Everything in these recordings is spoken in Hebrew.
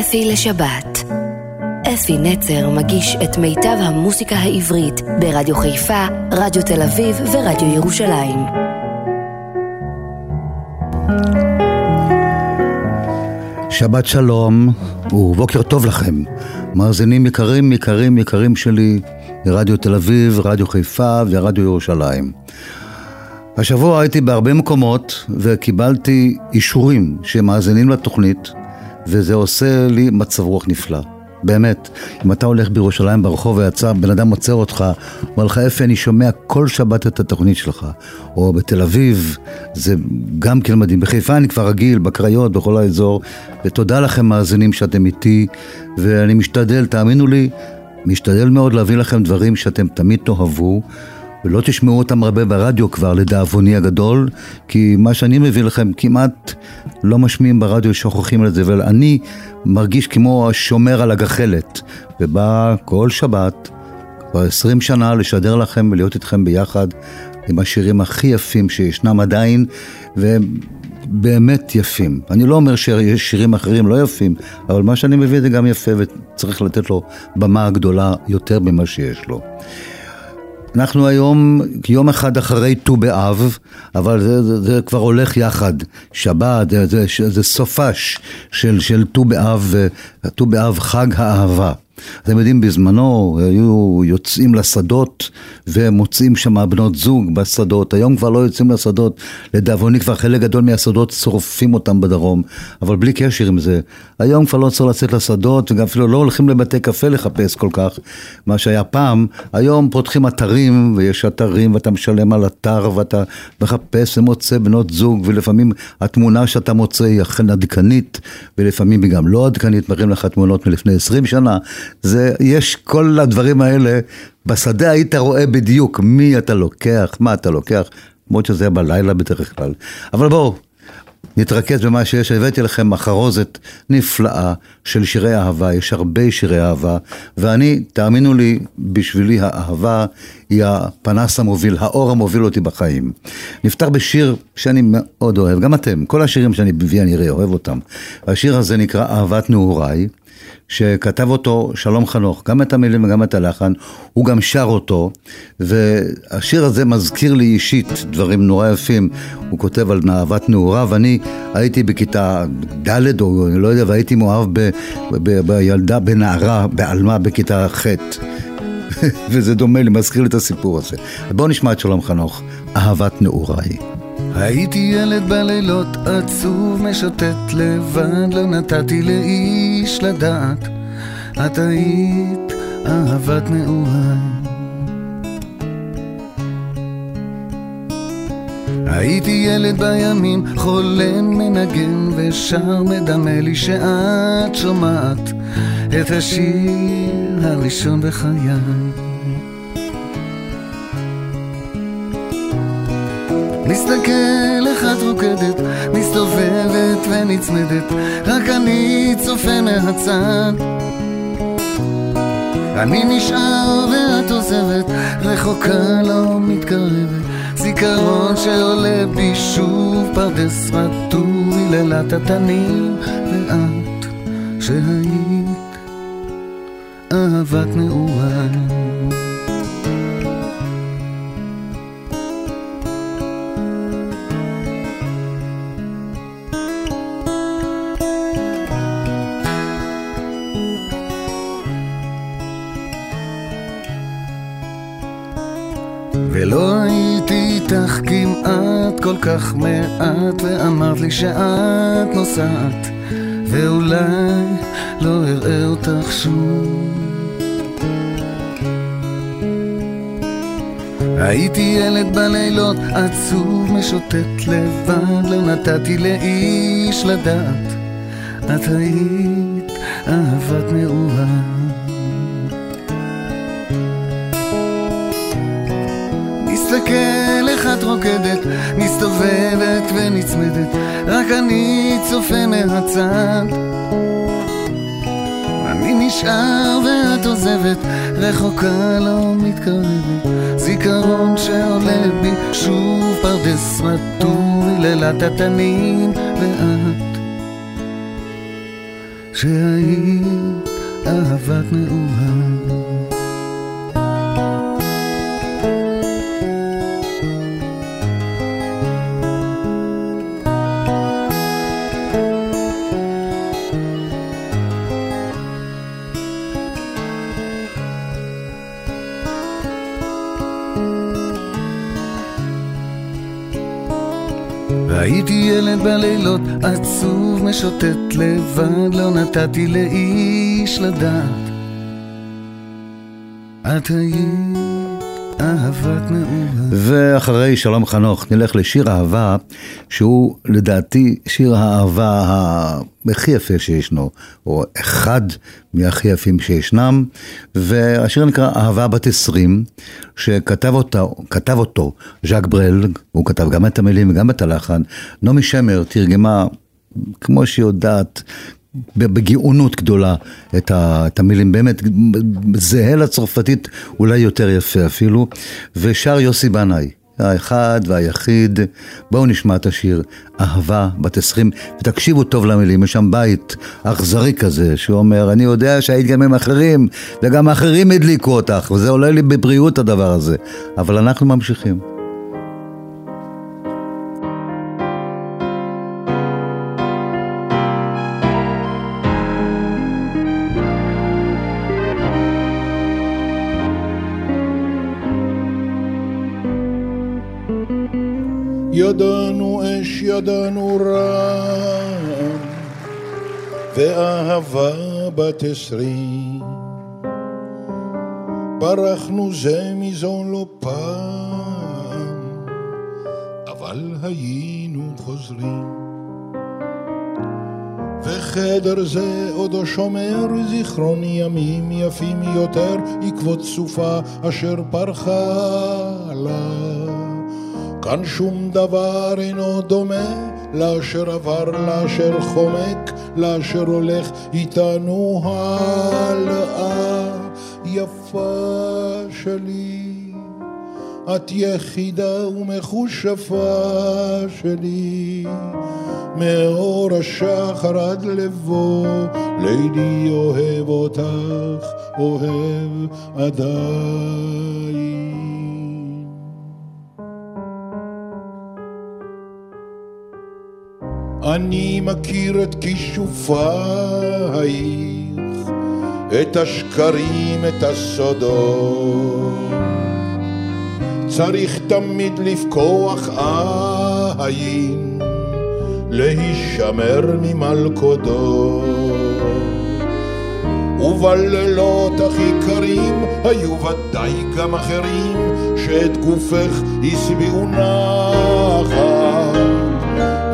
אפי לשבת. אפי נצר מגיש את מיטב המוסיקה העברית ברדיו חיפה, רדיו תל אביב ורדיו ירושלים. שבת שלום ובוקר טוב לכם, מאזינים יקרים יקרים יקרים שלי, רדיו תל אביב, רדיו חיפה ורדיו ירושלים. השבוע הייתי בהרבה מקומות וקיבלתי אישורים שמאזינים לתוכנית, וזה עושה לי מצב רוח נפלא. באמת, אם אתה הולך בירושלים ברחוב ויצא, בן אדם מוצא אותך, אומר לך, אפי, אני שומע כל שבת את התוכנית שלך. או בתל אביב, זה גם כן מדהים. בחיפה אני כבר רגיל, בקריות, בכל האזור. ותודה לכם מאזינים שאתם איתי, ואני משתדל, תאמינו לי, משתדל מאוד להביא לכם דברים שאתם תמיד תאהבו, ולא תשמעו אותם הרבה ברדיו כבר, לדאבוני הגדול, כי מה שאני מביא לכם כמעט לא משמיעים ברדיו, שוכחים על זה, ואני מרגיש כמו השומר על הגחלת, ובא כל שבת, כבר 20 שנה, לשדר לכם ולהיות איתכם ביחד, עם השירים הכי יפים שישנם עדיין, והם באמת יפים. אני לא אומר שיש שירים אחרים לא יפים, אבל מה שאני מביא זה גם יפה, וצריך לתת לו במה הגדולה יותר ממה שיש לו. אנחנו היום יום אחד אחרי ט"ו באב, אבל זה כבר הולך יחד. שבת, זה סופש של ט"ו באב, ט"ו באב חג האהבה. אתם יודעים, בזמנו היו יוצאים לשדות ומוצאים שם בנות זוג בשדות. היום כבר לא יוצאים לשדות, לדאבוני כבר חלק גדול מהשדות שורפים אותם בדרום, אבל בלי קשר עם זה. היום כבר לא צריך לצאת לשדות, וגם אפילו לא הולכים לבתי קפה לחפש כל כך מה שהיה פעם. היום פותחים אתרים, ויש אתרים ואתה משלם על אתר ואתה מחפש ומוצא בנות זוג, ולפעמים התמונה שאתה מוצא היא אכן עדכנית, ולפעמים היא גם לא עדכנית, מראים לך תמונות מלפני 20 שנה. זה, יש כל הדברים האלה, בשדה היית רואה בדיוק מי אתה לוקח, מה אתה לוקח, מאוד שזה היה בלילה בדרך כלל. אבל בואו, נתרכז במה שיש. הבאתי לכם מחרוזת נפלאה של שירי אהבה, יש הרבה שירי אהבה, ואני, תאמינו לי, בשבילי האהבה היא הפנס המוביל, האור המוביל אותי בחיים. נפתח בשיר שאני מאוד אוהב, גם אתם, כל השירים שאני מביא אני אוהב אותם. השיר הזה נקרא אהבת נעוריי, שכתב אותו שלום חנוך, גם את המילים וגם את הלחן, הוא גם שר אותו, והשיר הזה מזכיר לי אישית דברים נורא יפים. הוא כותב על אהבת נעוריו, ואני הייתי בכיתה ד' או לא יודע, והייתי מאוהב בילדה, בנערה, בעלמה, בכיתה ח' וזה דומה לי, מזכיר לי את הסיפור הזה. בואו נשמע את שלום חנוך, אהבת נעוריי. הייתי ילד בלילות עצוב, משוטט לבד, לא נתתי לאיש לדעת, את היית אהבת נעוריי. הייתי ילד בימים, חולם, מנגן ושר, מדמה לי שאת שומעת את השיר הראשון בחיי. מסתכל לך את רוקדת, מסתובבת ונצמדת, רק אני צופה מהצד. אני נשאר ואת עוזבת, רחוקה לא מתקרבת, זיכרון שעולה בי שוב, פרדס רטוב, לילת התנים, ואת שהיית אהבת נעוריי. ולא הייתי איתך כמעט, כל כך מעט, ואמרת לי שאת נוסעת, ואולי לא אראה אותך שוב. הייתי ילד בלילות עצוב, משוטט לבד, לא נתתי לאיש לדעת, את היית אהבת נעוריי. מסתכל איך את רוקדת, מסתובבת ונצמדת, רק אני צופה מהצד. אני נשאר ואת עוזבת, רחוקה לא מתקרבת, זיכרון שעולה בי שוב, פרדס רטוב, לילת התנים, ואת כשהיית אהבת נאומה. הייתי ילד בלילות עצוב משוטט לבד, לא נתתי לאיש לדעת, את היית אהבת נאומה. ואחרי שלום חנוך נלך לשיר אהבה, שהוא לדעתי שיר האהבה הכי יפה שישנו, או אחד מהכי יפים שישנם, והשיר נקרא אהבה בת 20, שכתב אותו ז'אק ברל, הוא כתב גם את המילים וגם את הלחן, נעמי שמר תרגמה כמו שיודעת, בגאונות גדולה את המילים, באמת זהה לצרפתית, אולי יותר יפה אפילו, ושר יוסי בנאי, האחד והיחיד. בואו נשמע את השיר אהבה בת 20, ותקשיבו טוב למילים, יש שם בית אכזרי כזה שאומר, אני יודע שהיית גם עם אחרים וגם אחרים הדליקו אותך, וזה עולה לי בבריאות הדבר הזה, אבל אנחנו ממשיכים. ידענו אש, ידענו רעם, ואהבה בת 20. ברחנו זה מזו לא פעם, אבל היינו חוזרים. וחדר זה עוד שומר זיכרון ימים יפים יותר, עקבות סופה אשר פרחה עליו. כאן שום דבר אינו דומה לאשר עבר, לאשר חומק, לאשר הולך איתנו הלאה. יפה שלי, את יחידה ומחושפה שלי, מאור השחר עד לבוא לילי, אוהב אותך, אוהב עדיין. אני מכיר את כישופייך, את השקרים, את הסודות. צריך תמיד לפקוח עין, להישמר ממלכודות. ובלילות הכי קרים היו ודאי גם אחרים, שאת גופך הסביעו נחת.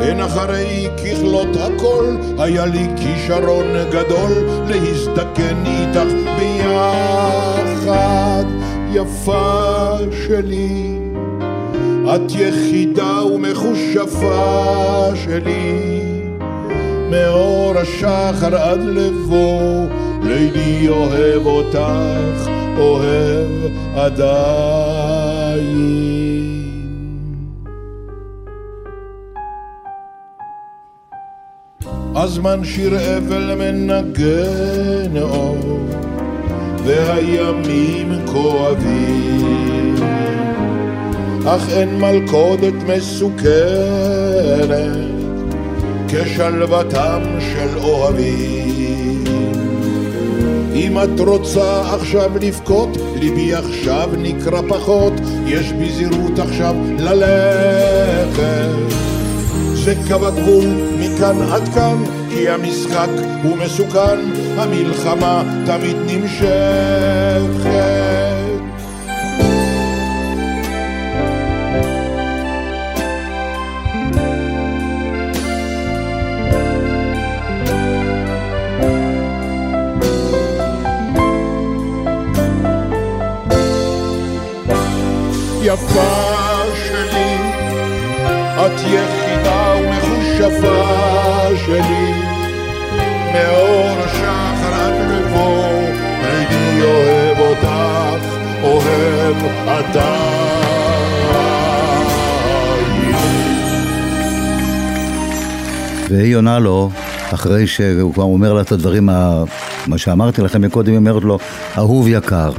אין אחרי ככלות הכל, היה לי כישרון גדול להזדקן איתך ביחד. יפה שלי, את יחידה ומחושפה שלי, מאור השחר עד לבוא לילי, אוהב אותך, אוהב עדיין. הזמן שיר אבל מנגן אור, והימים כואבים, אך אין מלכודת מסוכרת כשלוותם של אוהבים. אם את רוצה עכשיו לבכות, ליבי עכשיו נקרא פחות, יש בזירות עכשיו ללכת. זה קו הגבול מכאן עד כאן, כי המשחק הוא מסוכן, המלחמה תמיד נמשכת. יפה שלי, את יחידה ומחושפה שלי, מאור השחר עד לבוא, אני אוהב אותך, אוהב עדיין. והיא עונה לו אחרי שהוא כבר אומר לה את הדברים, מה שאמרתי לכם מקודם, היא אומרת לו, אהוב יקר,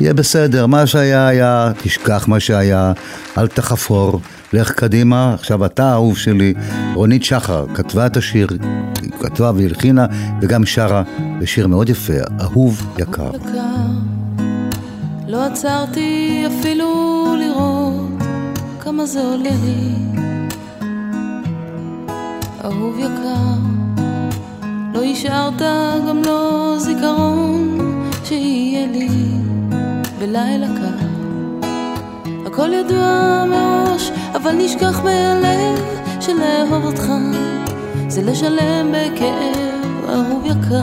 יהיה בסדר, מה שהיה היה, תשכח מה שהיה, אל תחפור, לך קדימה, עכשיו אתה האהוב שלי. רונית שחר כתבה את השיר, כתבה והלחינה וגם שרה, בשיר מאוד יפה, אהוב יקר. לא עצרתי אפילו לראות כמה זה עולה לי, אהוב יקר, לא השארת גם לא זיכרון שיהיה לי בלילה קר, הכל ידוע מראש, אבל נשכח מהלב שלאהוב אותך זה לשלם בכאב, אהוב יקר,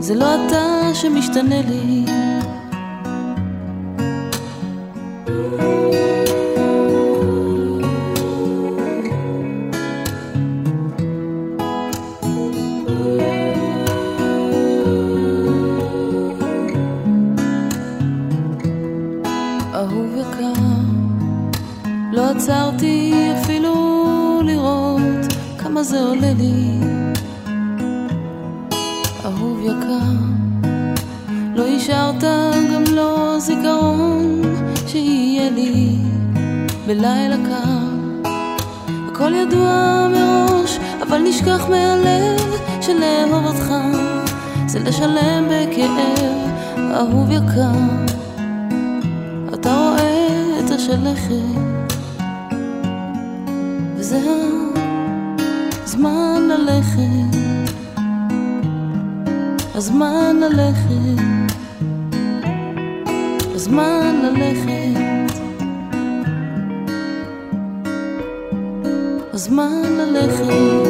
זה לא אתה שמשתנה לי. בלילה קר, הכל ידוע מראש, אבל נשכח מהלב שלאהוב אותך זה לשלם בכאב, אהוב יקר, אתה רואה את השלכת וזה הזמן ללכת, הזמן ללכת, הזמן ללכת, הזמן ללכת.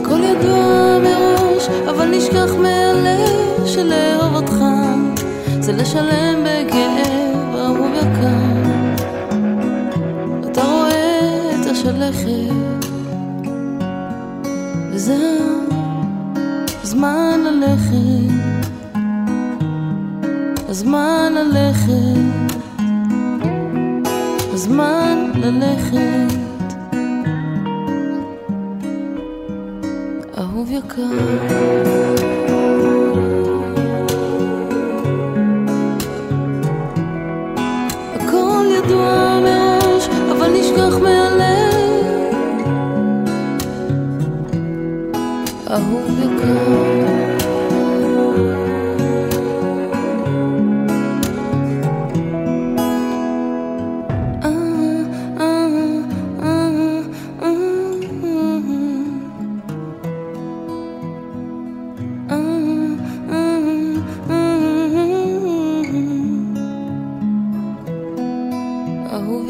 הכל ידוע מראש, אבל נשכח מהלב שלאהוב אותך זה לשלם בכאב, אהוב יקר, אתה רואה את השלכת זה הזמן ללכת, הזמן ללכת, הזמן ללכת, אהוב יקר. אהוב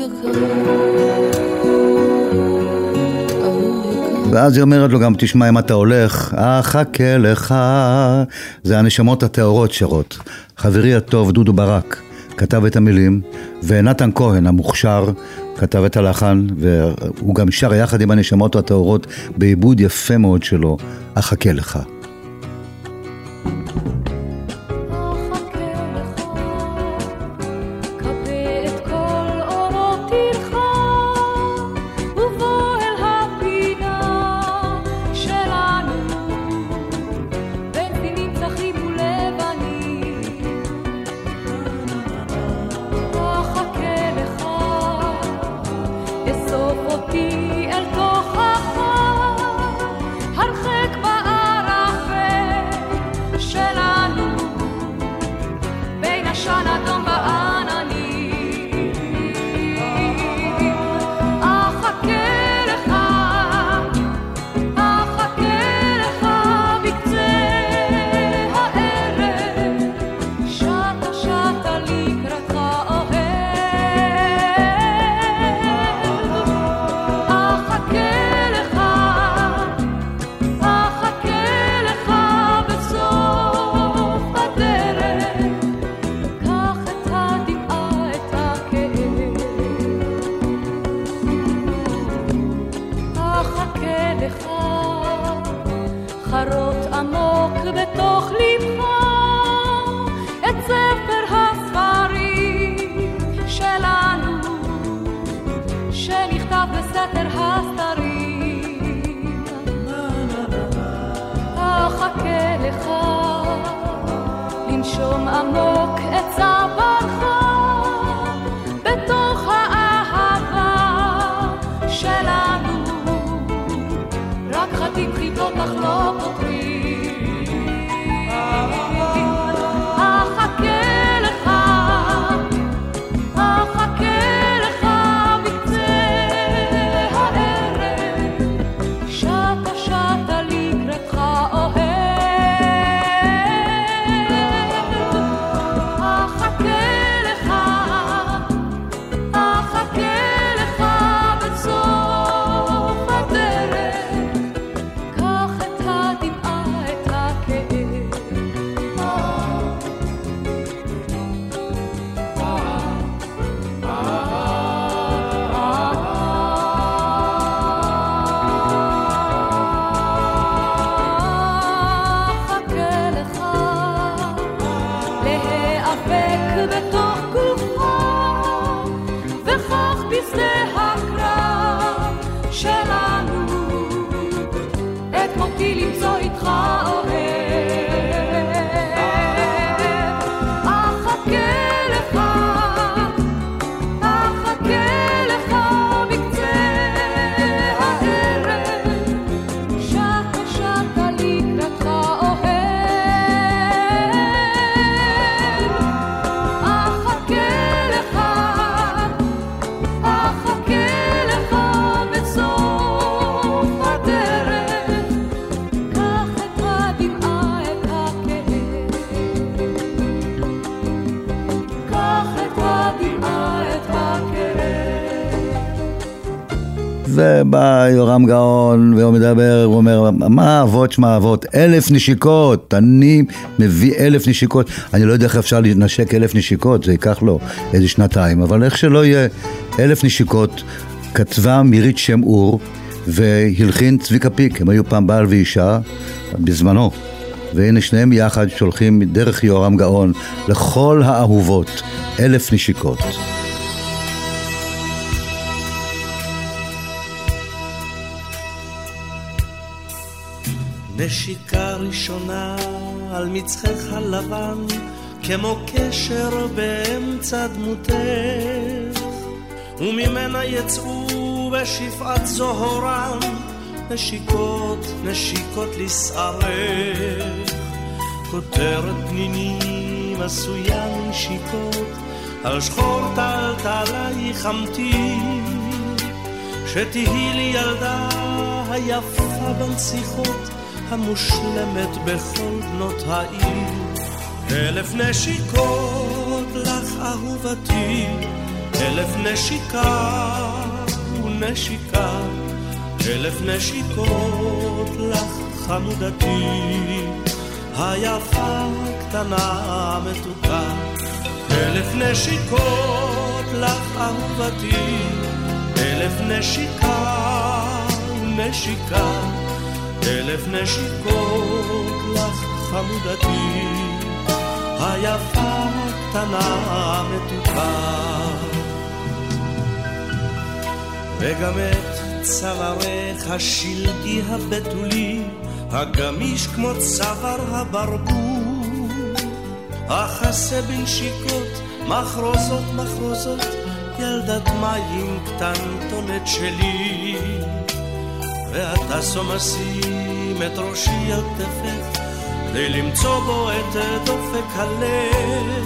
יקר, ואז היא אומרת לו גם, תשמע, אם אתה הולך, חכה לך, זה הנשמות הטהורות שרות. חברי הטוב דודו ברק כתב את המילים, ונתן כהן המוכשר כתב את הלחן, והוא גם שר יחד עם הנשמות הטהורות בעיבוד יפה מאוד שלו, חכה לך. אותי אל תוכחה הרחק בערך לך לנשום עמוק את צווארך בתוך האהבה שלנו, רק חתים חיפות אך לא פותרים, החכה לך, החכה לך בקצה הערב, שתה שתה לקראתך אוהב, ובא יורם גאון והוא מדבר, הוא אומר, מה אבות שמה אבות? 1000 נשיקות, אני מביא 1000 נשיקות, אני לא יודע איך אפשר לנשק 1000 נשיקות, זה ייקח לו איזה שנתיים, אבל איך שלא יהיה 1000 נשיקות, כתבה מירית שם אור והלחין צביקה פיק, הם היו פעם בעל ואישה בזמנו, והנה שניהם יחד שולחים דרך יורם גאון לכל האהובות 1000 נשיקות. נשיקה ראשונה על מצחך הלבן, כמו קשר באמצע דמותך, וממנה יצאו בשפעת זוהרן נשיקות, נשיקות לשערך. כותרת פנינים עשויה נשיקות, על שחור טלטלי חמתי, שתהי לי ילדה היפה בנסיכות, המושלמת בכל בנות העיר. 1000 נשיקות לך אהובתי, 1000 נשיקה ונשיקה, 1000 נשיקות לך חמודתי, היפה קטנה מתוקה. 1000 נשיקות לך אהובתי, 1000 נשיקה ונשיקה, 1000 נשיקות לך חמודתי, היפה קטנה מתוקה. וגם את צווארך השלגי הבתולי, הגמיש כמו צוואר הברבור, החסה בנשיקות, מחרוזות מחרוזות, ילדת מים קטנטונת שלי. ואתה סומסים את ראשי על כתפך, כדי למצוא בו את דופק הלב,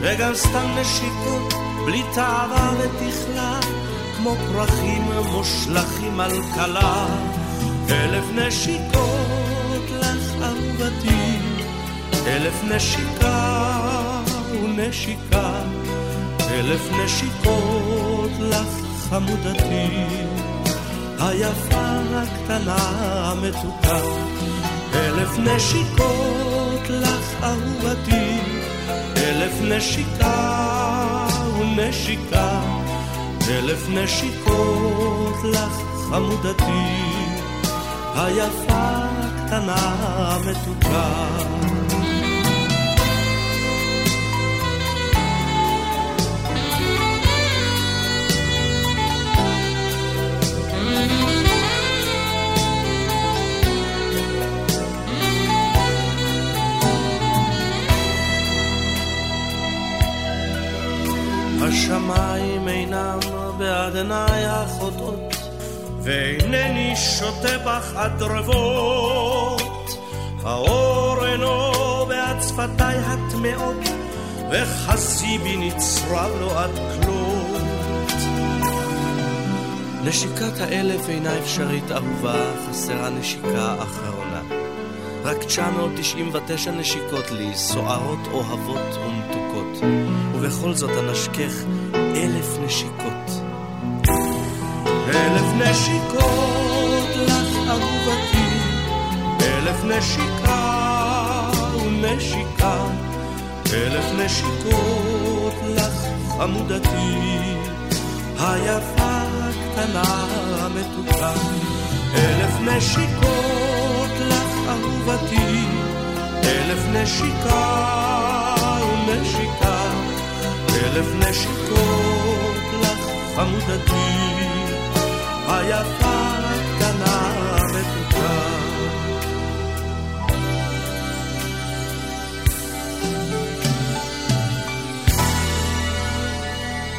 וגם סתם נשיקות בלי תאווה ותכלה, כמו פרחים מושלחים על כלה. 1000 נשיקות לך אהובתי, 1000 נשיקה ונשיקה, 1000 נשיקות לך חמודתי, היפה הקטנה מתוקה. 1000 נשיקות לך אהובתי, 1000 נשיקה ונשיקה, 1000 נשיקות לך חמודתי, היפה הקטנה מתוקה. השמיים אינם בעד עיניי החוטאות, ואינני שותה בך הדרבות. האור אינו בעד שפתיי התמאות, וחסיבי נצרב לו עד כלות. נשיקת האלף אינה אפשרית אהובה, חסרה נשיקה אחרונה. רק 999 נשיקות לי, סוערות אוהבות ומתוקות, ובכל זאת הנשכך 1000 נשיקות. 1000 נשיקות לך אהובתי, 1000 נשיקה ונשיקה, 1000 נשיקות לך חמודתי, היפה הקטנה המתוקה. 1000 נשיקות לך אהובתי, 1000 נשיקה ונשיקה, 1000 נשיקות לך חמודתי, היפה הקטנה המתוקה.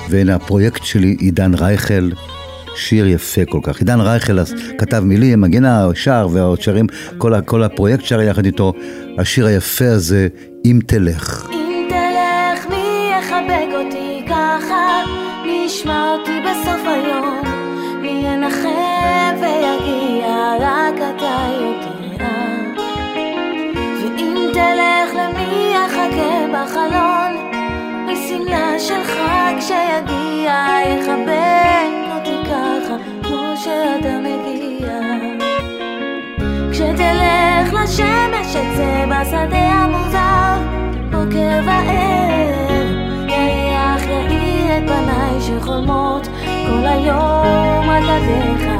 והנה הפרויקט שלי, עידן רייכל, שיר יפה כל כך. עידן רייכל כתב מילים, מגינה, שער והשערים, כל הפרויקט שער יחד איתו, השיר היפה הזה, אם תלך. אם תלך, מי יחבק אותי ככה, מי ישמע אותי בסוף היום, מי ינחם ויגיע, רק אתה יודע. ואם תלך, למי יחכה בחלון, סמלה שלך כשיגיע, יחבק אותי ככה כמו שאתה מגיע. כשתלך לשמש יצא בשדה המוזר, בוקר וערב יריח יאיר את פניי שחולמות כל היום על ידיך.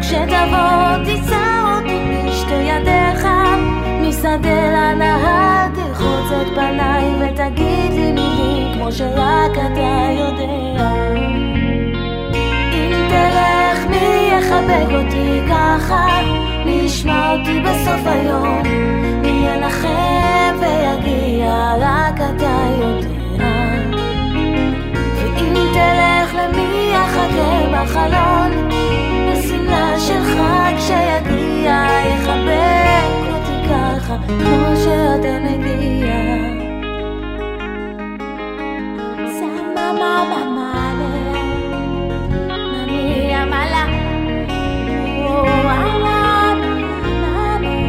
כשתבוא תישא אותי בשתי ידיך, מסדה לנהר תלחוץ את פניי ותגיד לי מילים כמו שרק אתה יודע. אם תלך, מי יחבק אותי ככה, מי ישמע אותי בסוף היום, מי ינחם ויגיע, רק אתה יודע. ואם תלך, למי יחכה בחלון, בסמלה שלך כשיגיע, יחבק ככה כמו שאתה מגיע. סמא מאמא מאלה נמי אמלה וואלה נמי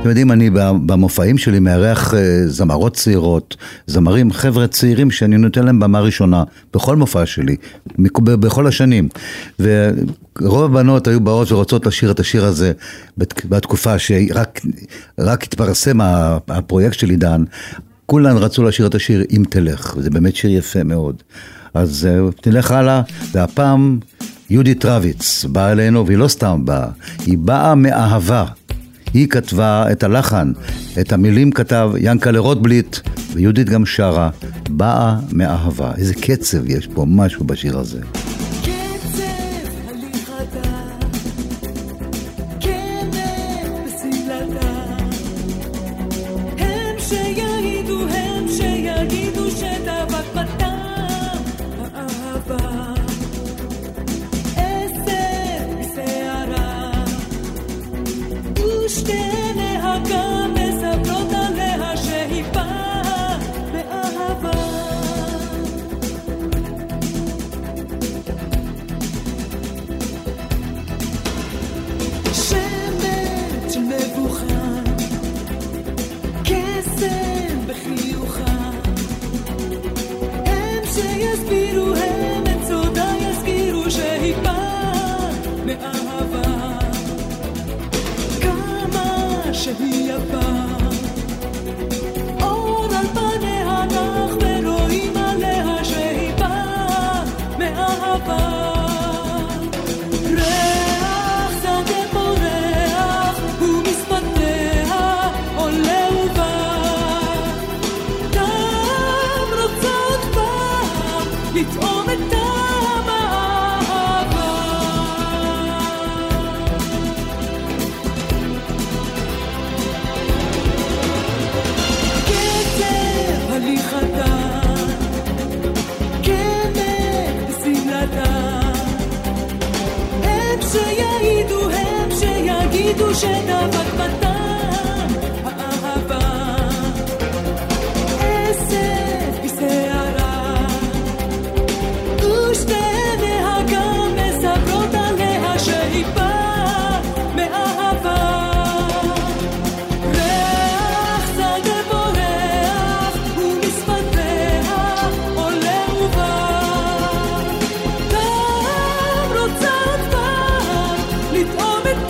אתם יודעים, אני במופעים שלי מארח זמרות צעירות, זמרים, חבר'ה צעירים שאני נותן להם במה ראשונה, בכל מופע שלי, בכל השנים. ורוב הבנות היו באות ורוצות לשיר את השיר הזה, בתקופה שרק התפרסם הפרויקט של עידן, כולן רצו לשיר את השיר אם תלך, וזה באמת שיר יפה מאוד. אז תלך הלאה, והפעם יודית רוביץ באה אלינו, והיא לא סתם באה, היא באה מאהבה. היא כתבה את הלחן, את המילים כתב ינקה לרוטבליט, ויהודית גם שרה, באה מאהבה. איזה קצב יש פה, משהו בשיר הזה. Stand חידוש שדבק בתם האהבה עשב בשערה ושתניה גם מספרות עליה שאיפה מאהבה ריח שדה בורח ומספתח עולה ובא גם רוצה כבר לטעום את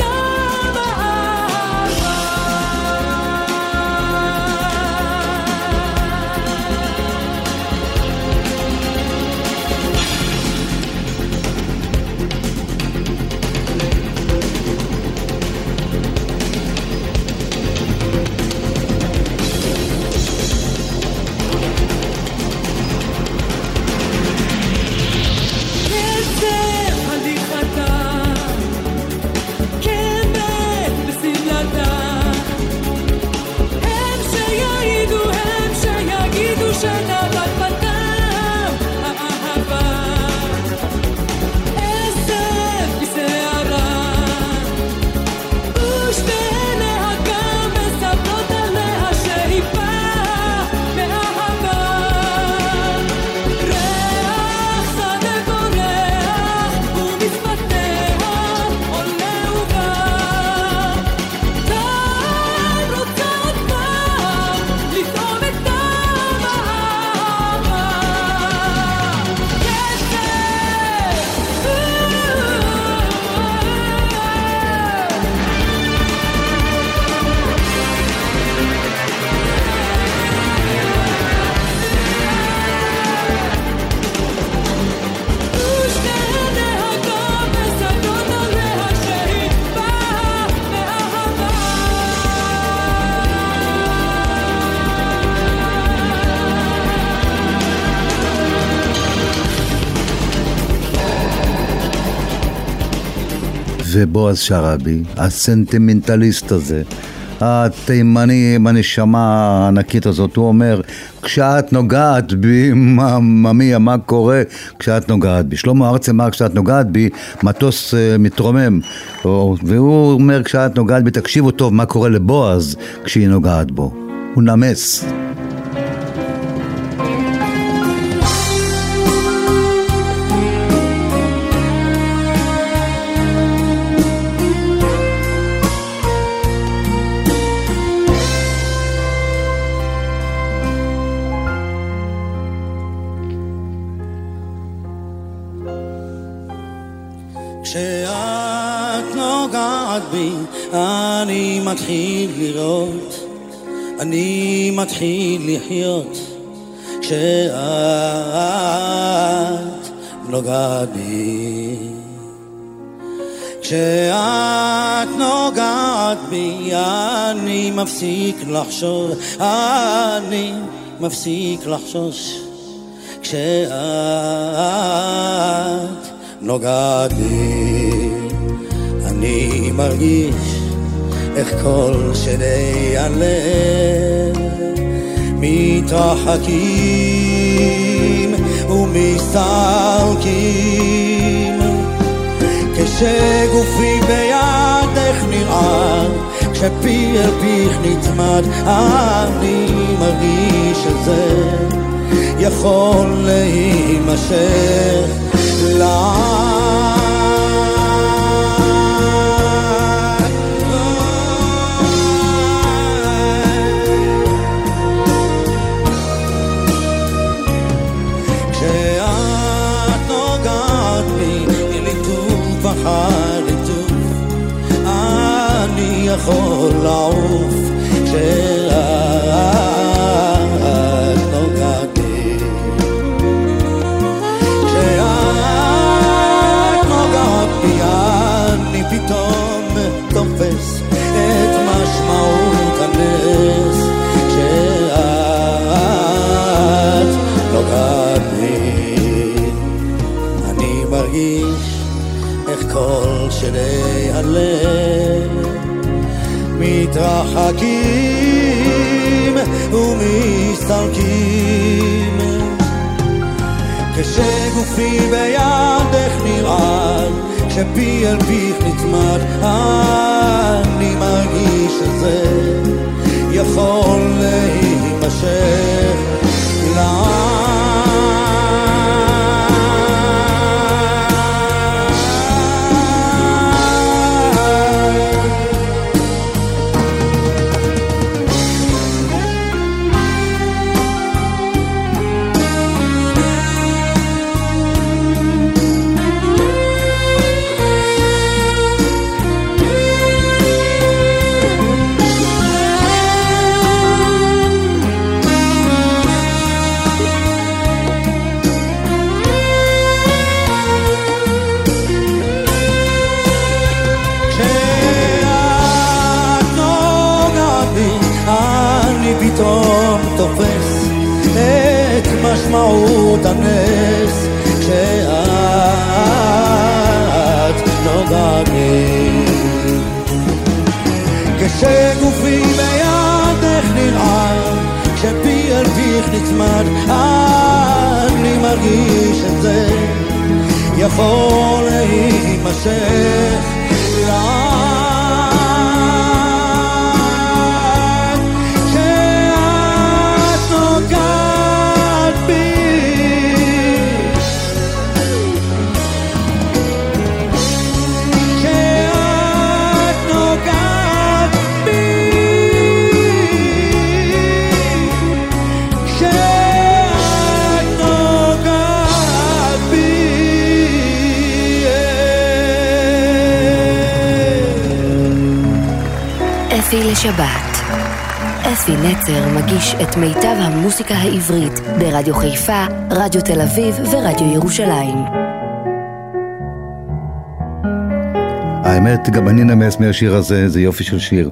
ובועז שרבי, הסנטימנטליסט הזה, התימני עם הנשמה הענקית הזאת, הוא אומר, כשאת נוגעת בי, ממיה, מה קורה כשאת נוגעת בי? שלמה ארצי אמר, כשאת נוגעת בי, מטוס מתרומם, והוא אומר, כשאת נוגעת בי, תקשיבו טוב מה קורה לבועז כשהיא נוגעת בו. הוא נמס. אני מתחיל לראות, אני מתחיל לחיות, כשאת נוגעת בי, כשאת נוגעת בי, אני מפסיק לחשוב, אני מפסיק לחשוש, כשאת נוגעת בי, אני מרגיש איך כל שני הלב מתרחקים ומסתרקים כשגופי בידך נראה כשפי אל פיך נצמד אני מרגיש שזה יכול להימשך לעד יכול לעוף כשאת נוגעת בי כשאת נוגעת בי אני פתאום תופס את משמעות הנס כשאת נוגעת בי אני מרגיש איך כל שני הלב מתרחקים ומסתלקים כשגופי בידך נראה כשפי אל פיך נצמד יכול להימשך משמעות הנס כשאת נוגעת בי כשגופי בידך נרעד כשפי אל פיך נצמד אני מרגיש את זה יכול להימשך לעד אפי לשבת. אפי נצר מגיש את מיטב המוסיקה העברית ברדיו חיפה, רדיו תל אביב ורדיו ירושלים. האמת, גם אני נמס מהשיר הזה, זה יופי של שיר.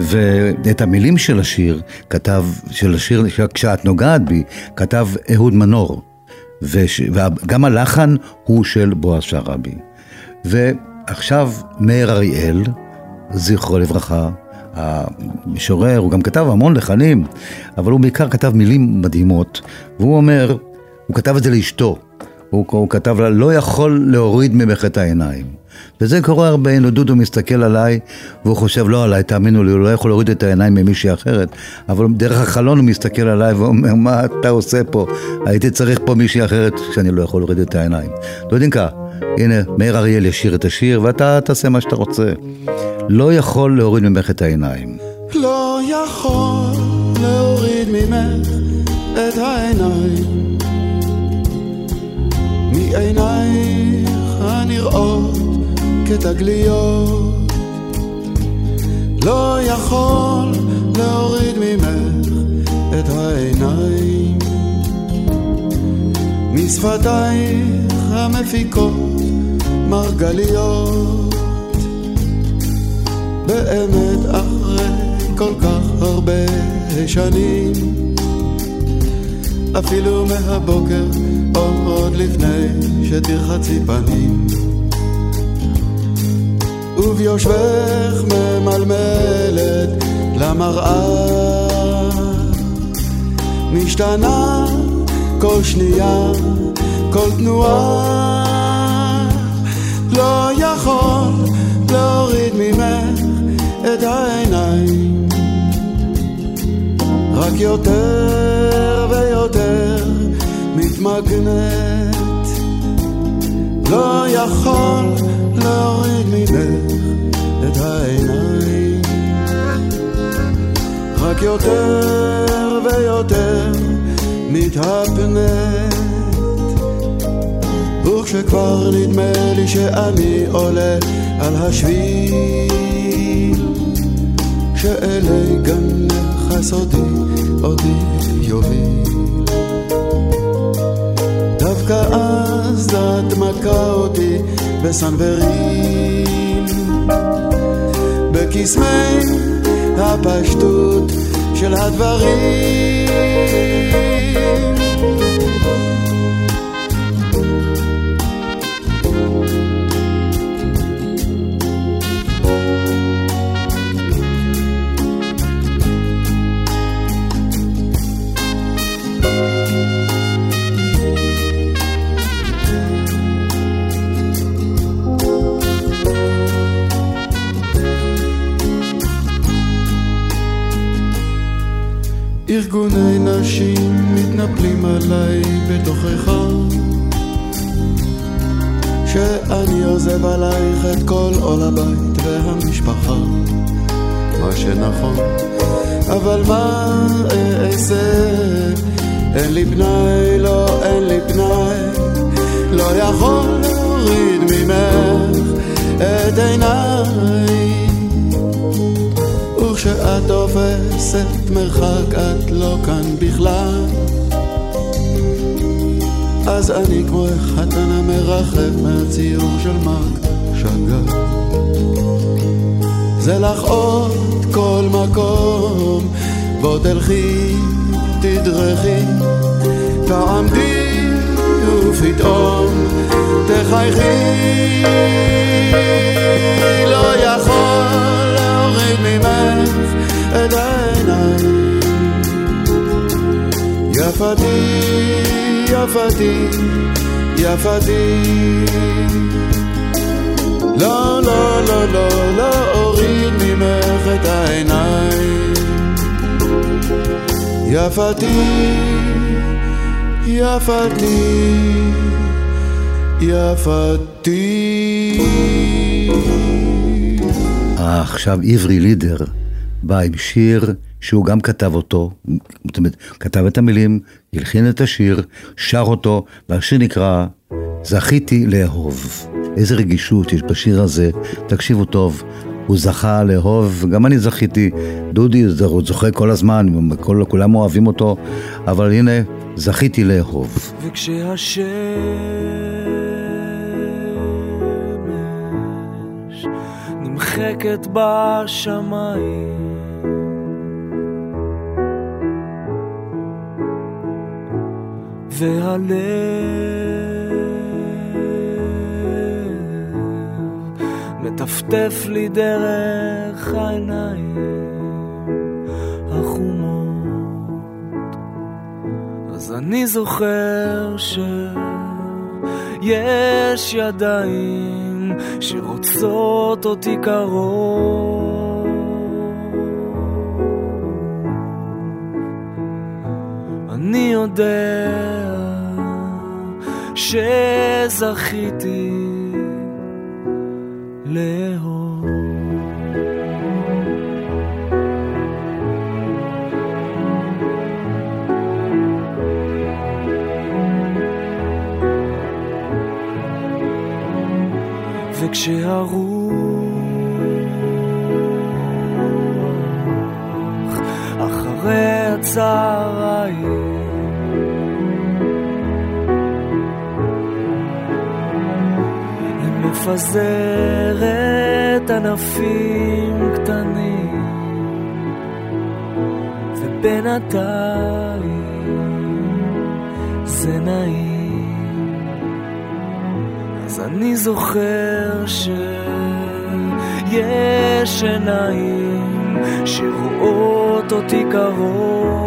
ואת המילים של השיר, כתב, של השיר, כשאת נוגעת בי, כתב אהוד מנור. וגם הלחן הוא של בועז שרבי. ועכשיו מאיר אריאל, זכרו לברכה, המשורר, הוא גם כתב המון לחנים, אבל הוא בעיקר כתב מילים מדהימות, והוא אומר, הוא כתב את זה לאשתו, הוא כתב לה, לא יכול להוריד ממך את העיניים, וזה קורה הרבה, הנה דודו מסתכל עליי, והוא חושב, לא עליי, תאמינו לי, הוא לא יכול להוריד את העיניים ממישהי אחרת, אבל דרך החלון הוא מסתכל עליי, ואומר, מה אתה עושה פה? הייתי צריך פה מישהי אחרת, שאני לא יכול להוריד את העיניים. דודינקה, הנה, מאיר אריאל ישיר את השיר, ואתה תעשה מה שאתה רוצה. לא יכול להוריד ממך את העיניים. לא יכול להוריד ממך את העיניים, מעינייך הנראות כתגליות. לא יכול להוריד ממך את העיניים, משפתייך המפיקות מרגליות. באמת אחרי כל כך הרבה שנים, אפילו מהבוקר עוד לפני שתרחצי פנים, וביושבך ממלמלת למראה, משתנה כל שנייה כל תנועה. לא יכול להוריד ממך את העיניים, רק יותר ויותר מתמגנת. לא יכול להוריד ממך את העיניים, רק יותר ויותר מתהפנת. וכשכבר נדמה לי שאני עולה על השביל, שאלי גנך הסודי אותי יוביל, דווקא אז את מכה אותי בסנברים, בקסמי הפשטות של הדברים. ארגוני נשים מתנפלים עליי בתוכך, שאני עוזב עלייך את כל עול הבית והמשפחה. מה שנכון, אבל מה אעשה? אין לי פנאי, לא אין לי פנאי, לא יכול להוריד ממך את עיניי. וכשאת תופסת מרחק את לא כאן בכלל, אז אני כמו החתן המרחב מהציור של מרק שגל. זה לך עוד כל מקום, בוא תלכי תדרכי, תעמדי ופתאום תחייכי. לא יכול להוריד ממך את העיניים, יפתי יפתי יפתי, לא לא לא לא לא אוריד ממך את העיניים, יפתי יפתי יפתי. עכשיו עברי לידר בא עם שיר שהוא גם כתב אותו, זאת אומרת, כתב את המילים, הלחין את השיר, שר אותו, והשיר נקרא זכיתי לאהוב. איזה רגישות יש בשיר הזה, תקשיבו טוב, הוא זכה לאהוב, גם אני זכיתי, דודי הוא זוכה כל הזמן, כולם אוהבים אותו, אבל הנה, זכיתי לאהוב. וכשהשמש נמחקת בשמיים, והלב מטפטף לי דרך העיניים החומות, אז אני זוכר שיש ידיים שרוצות אותי קרוב, אני יודע שזכיתי לאהוב. וכשהרוח אחרי הצהריים מפזרת ענפים קטנים, ובינתיים זה נעים, אז אני זוכר שיש עיניים שרואות אותי קרוב,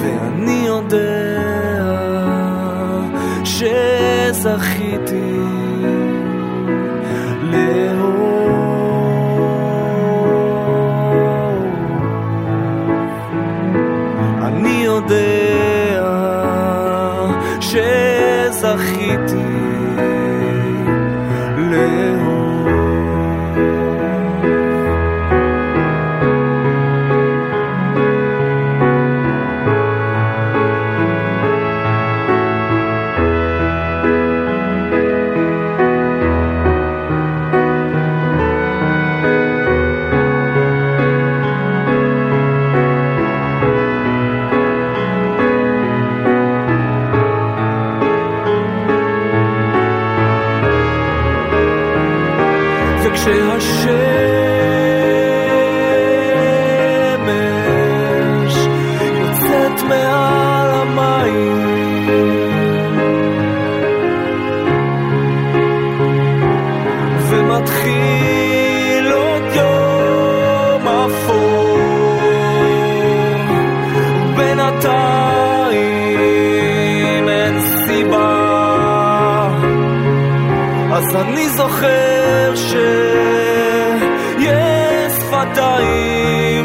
ואני יודע שזכיתי לאהוב. אני יודע שזכיתי לאהוב. כשהשמש יוצאת מעל המים, ומתחיל עוד יום אפור, ובינתיים אין סיבה, אז אני זוכר ש... ידיים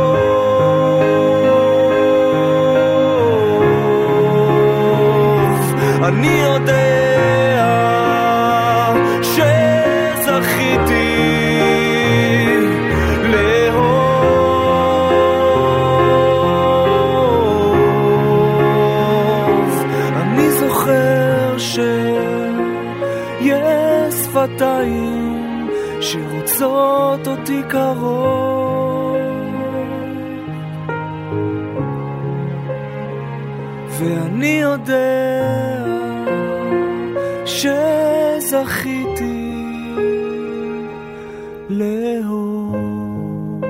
אני יודע שזכיתי לאהוב. אני זוכר שיש שפתיים שרוצות אותי קרוב, ואני יודע שזכיתי לאהוב.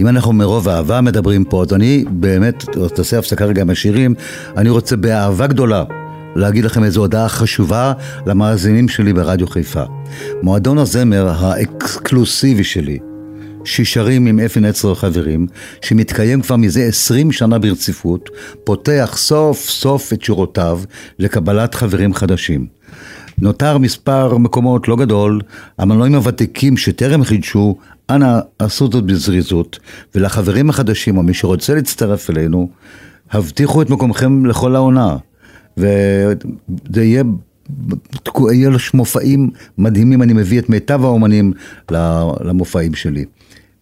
אם אנחנו מרוב אהבה מדברים פה, אז אני באמת, תעשה הפסקה רגע מהשירים, אני רוצה באהבה גדולה להגיד לכם איזו הודעה חשובה למאזינים שלי ברדיו חיפה. מועדון הזמר האקסקלוסיבי שלי, ששרים עם אפי נצר חברים, שמתקיים כבר מזה 20 שנה ברציפות, פותח סוף סוף את שורותיו לקבלת חברים חדשים. נותר מספר מקומות לא גדול, המנויים הוותיקים שטרם חידשו, אנא עשו זאת בזריזות, ולחברים החדשים או מי שרוצה להצטרף אלינו, הבטיחו את מקומכם לכל העונה. וזה יהיה לו מופעים מדהימים, אני מביא את מיטב האומנים למופעים שלי.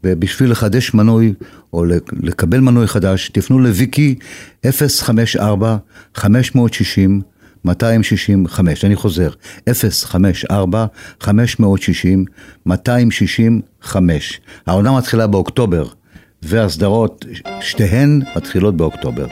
ובשביל לחדש מנוי או לקבל מנוי חדש, תפנו לויקי 054-560-265. אני חוזר, 054-560-265. העונה מתחילה באוקטובר, והסדרות שתיהן מתחילות באוקטובר.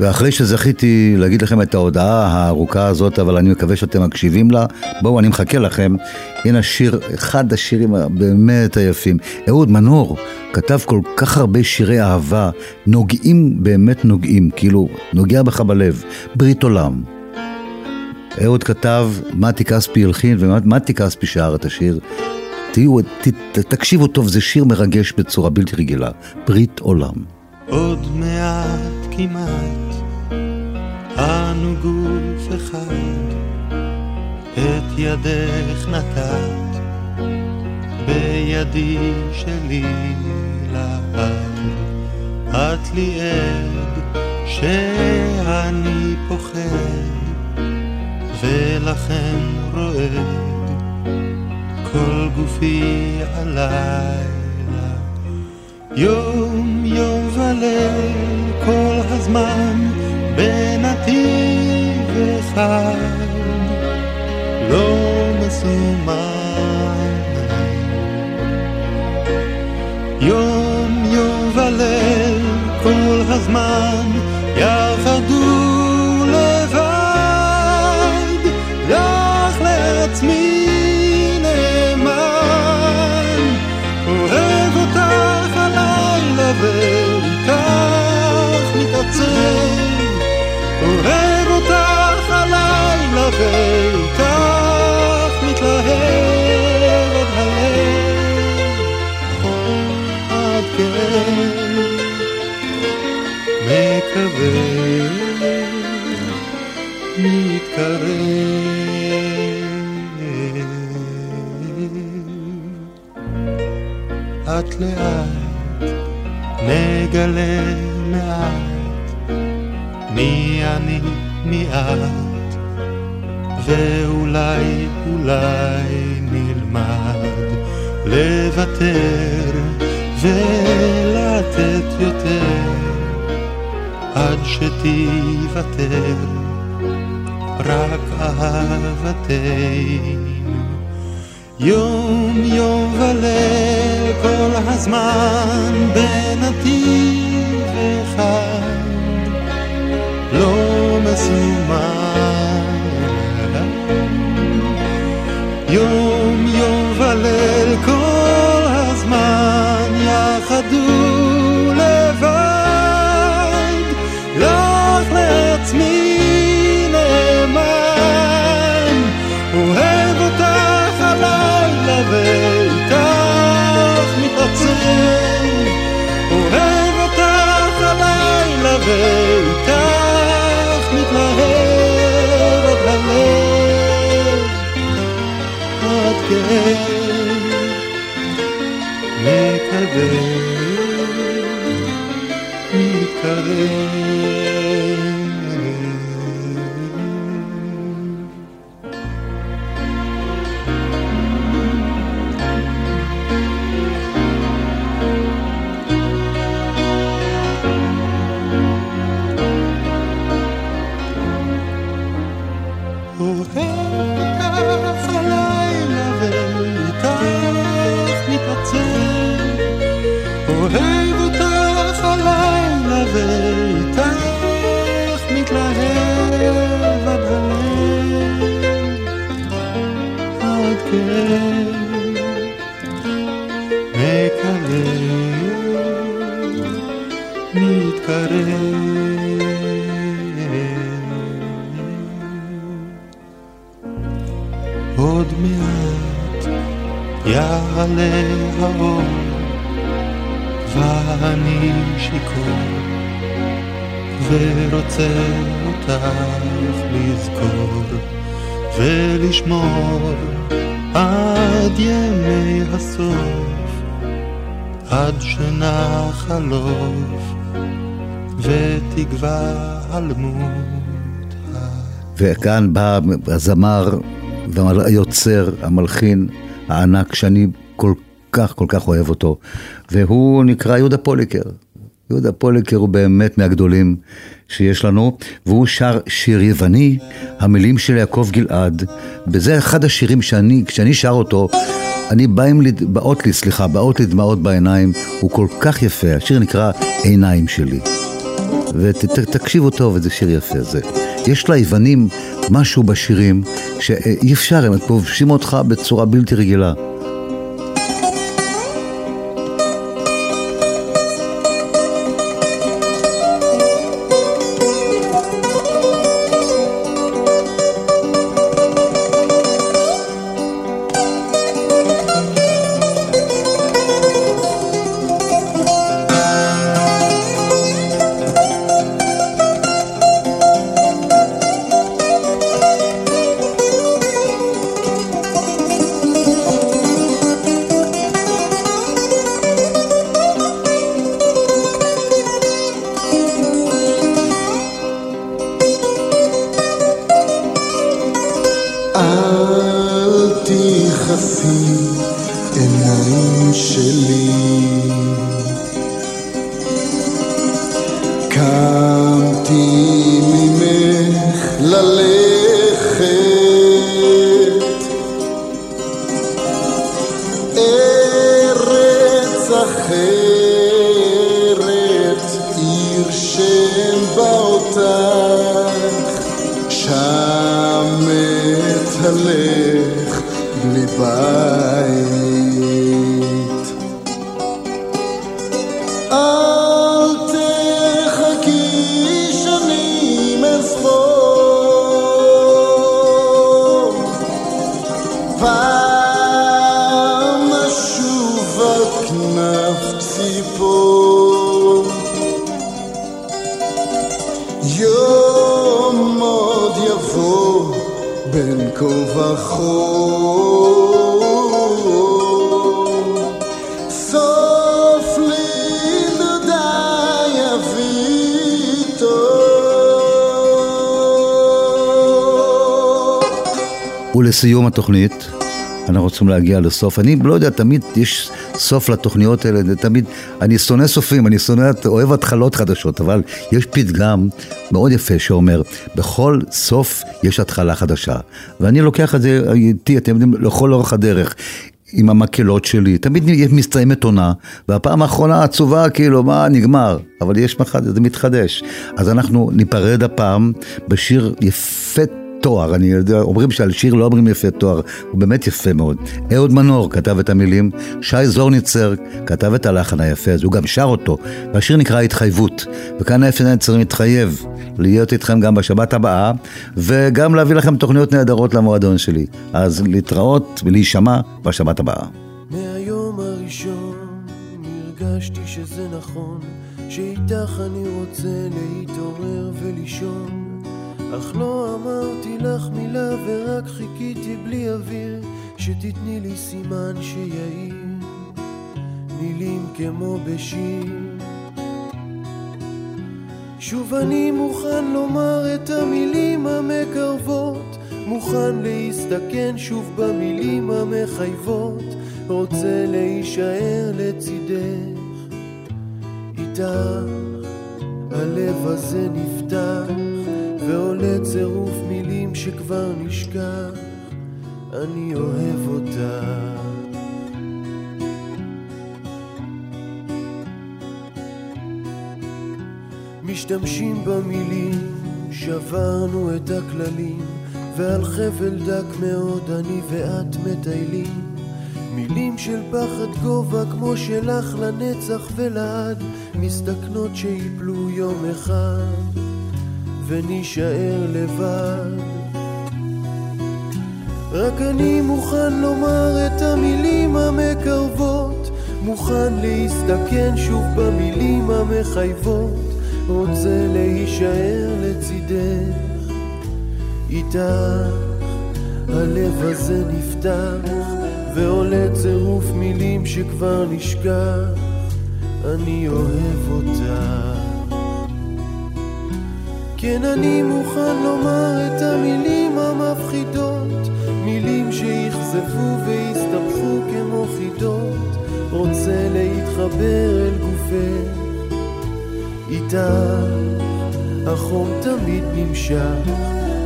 ואחרי שזכיתי להגיד לכם את ההודעה הארוכה הזאת, אבל אני מקווה שאתם מקשיבים לה, בואו, אני מחכה לכם. הנה שיר, אחד השירים באמת היפים. אהוד מנור כתב כל כך הרבה שירי אהבה, נוגעים, באמת נוגעים, כאילו נוגע בך בלב, ברית עולם. אהוד כתב, מתי כספי הלחין ומתי כספי שר את השיר. תקשיבו טוב, זה שיר מרגש בצורה בלתי רגילה, ברית עולם. עוד מעט כמעט אנו גוף אחד, את ידך נתת בידי שלי לעד. את לי עד שאני פוחד ולכן רועד כל גופי הלילה. יום יום וליל כל הזמן בינתי וחד, לא מסומן. יום יום וליל כל הזמן יחדו לבד, לך לעצמי נאמן, אוהב אותך הלילה ואיתך אוהב אותך הלילה ואיתך מתלהב עד הלב עד כן מקווה מתקרב. את לאט נגלה מעט מי אני מי את, ואולי אולי נלמד לוותר ולתת יותר עד שתיוותר רק אהבתנו. יום יום וליל כל הזמן בנתיב אחד, לא מסומן. יום יום וליל כל הזמן יחדו לבד, לך לעצמי נאמן, אוהב אותך הלילה ואיתך מתעצב, אוהב אותך הלילה ואיתך מתקרב, מתקרב. וכאן בא הזמר והיוצר, המלחין הענק שאני כל כך אוהב אותו, והוא נקרא יהודה פוליקר. יהודה פוליקר הוא באמת מהגדולים שיש לנו, והוא שר שיר יווני, המילים של יעקב גלעד. וזה אחד השירים כשאני שר אותו, אני באות לי דמעות בעיניים. הוא כל כך יפה, השיר נקרא עיניים שלי, ותקשיבו טוב, איזה שיר יפה זה. יש ליוונים משהו בשירים שאי אפשר, הם כובשים אותך בצורה בלתי רגילה. ולסיום התוכנית, אנחנו רוצים להגיע לסוף. אני לא יודע, תמיד יש סוף לתוכניות האלה, תמיד, אני שונא סופים, אני שונא, אוהב התחלות חדשות, אבל יש פתגם מאוד יפה שאומר, בכל סוף יש התחלה חדשה. ואני לוקח את זה איתי, אתם יודעים, לכל אורך הדרך, עם המקלות שלי, תמיד מסתיימת עונה, והפעם האחרונה עצובה, כאילו, מה נגמר? אבל יש מחד, זה מתחדש. אז אנחנו ניפרד הפעם בשיר יפה תואר, אני יודע, אומרים שעל שיר לא אומרים יפה תואר, הוא באמת יפה מאוד. אהוד מנור כתב את המילים, שי זור ניצר כתב את הלחן היפה, אז הוא גם שר אותו, והשיר נקרא התחייבות, וכאן אפי נצר מתחייב להיות איתכם גם בשבת הבאה, וגם להביא לכם תוכניות נהדרות למועדון שלי, אז להתראות ולהישמע בשבת הבאה. מהיום הראשון הרגשתי שזה נכון, שאיתך אני רוצה להתעורר ולישון, אך לא אמרתי לך מילה ורק חיכיתי בלי אוויר שתתני לי סימן שיעיר מילים כמו בשיר. שוב אני מוכן לומר את המילים המקרבות, מוכן להסתכן שוב במילים המחייבות, רוצה להישאר לצידך, איתך הלב הזה נפתח ועולה צירוף מילים שכבר נשכח, אני אוהב אותך. משתמשים במילים, שברנו את הכללים, ועל חבל דק מאוד אני ואת מטיילים, מילים של פחד גובה כמו שלך לנצח ולעד, מסתכנות שיפלו יום אחד ונשאר לבד. רק אני מוכן לומר את המילים המקרבות, מוכן להסתכן שוב במילים המחייבות, רוצה להישאר לצידך, איתך הלב הזה נפתח ועולה צירוף מילים שכבר נשכח, אני אוהב אותך. כן, אני מוכן לומר את המילים המפחידות, מילים שיחזפו ויסתבכו כמו חידות, רוצה להתחבר אל גופך, איתך החום תמיד נמשך,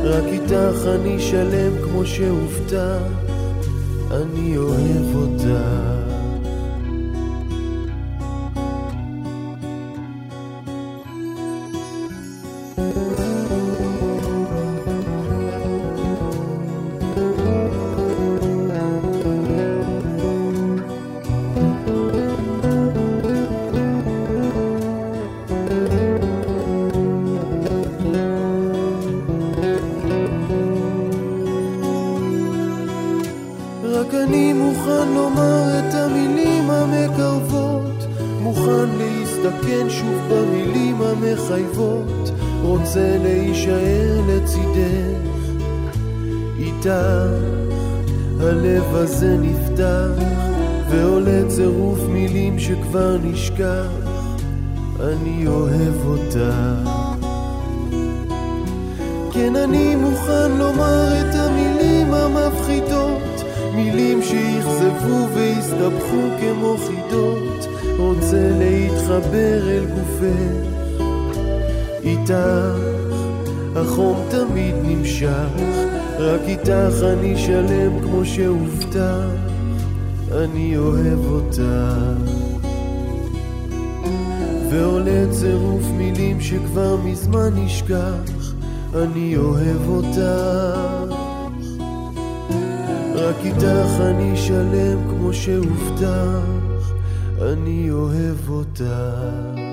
רק איתך אני שלם כמו שהובטח, אני אוהב אותך. הלב הזה נפתח ועולה צירוף מילים שכבר נשכח, אני אוהב אותך. כן, אני מוכן לומר את המילים המפחידות, מילים שיחזפו ויסתבכו כמו חידות, רוצה להתחבר אל גופך, איתך החום תמיד נמשך, רק איתך אני שלם כמו שהובטח, אני אוהב אותך. ועולה צירוף מילים שכבר מזמן נשכח, אני אוהב אותך. רק איתך אני שלם כמו שהובטח, אני אוהב אותך.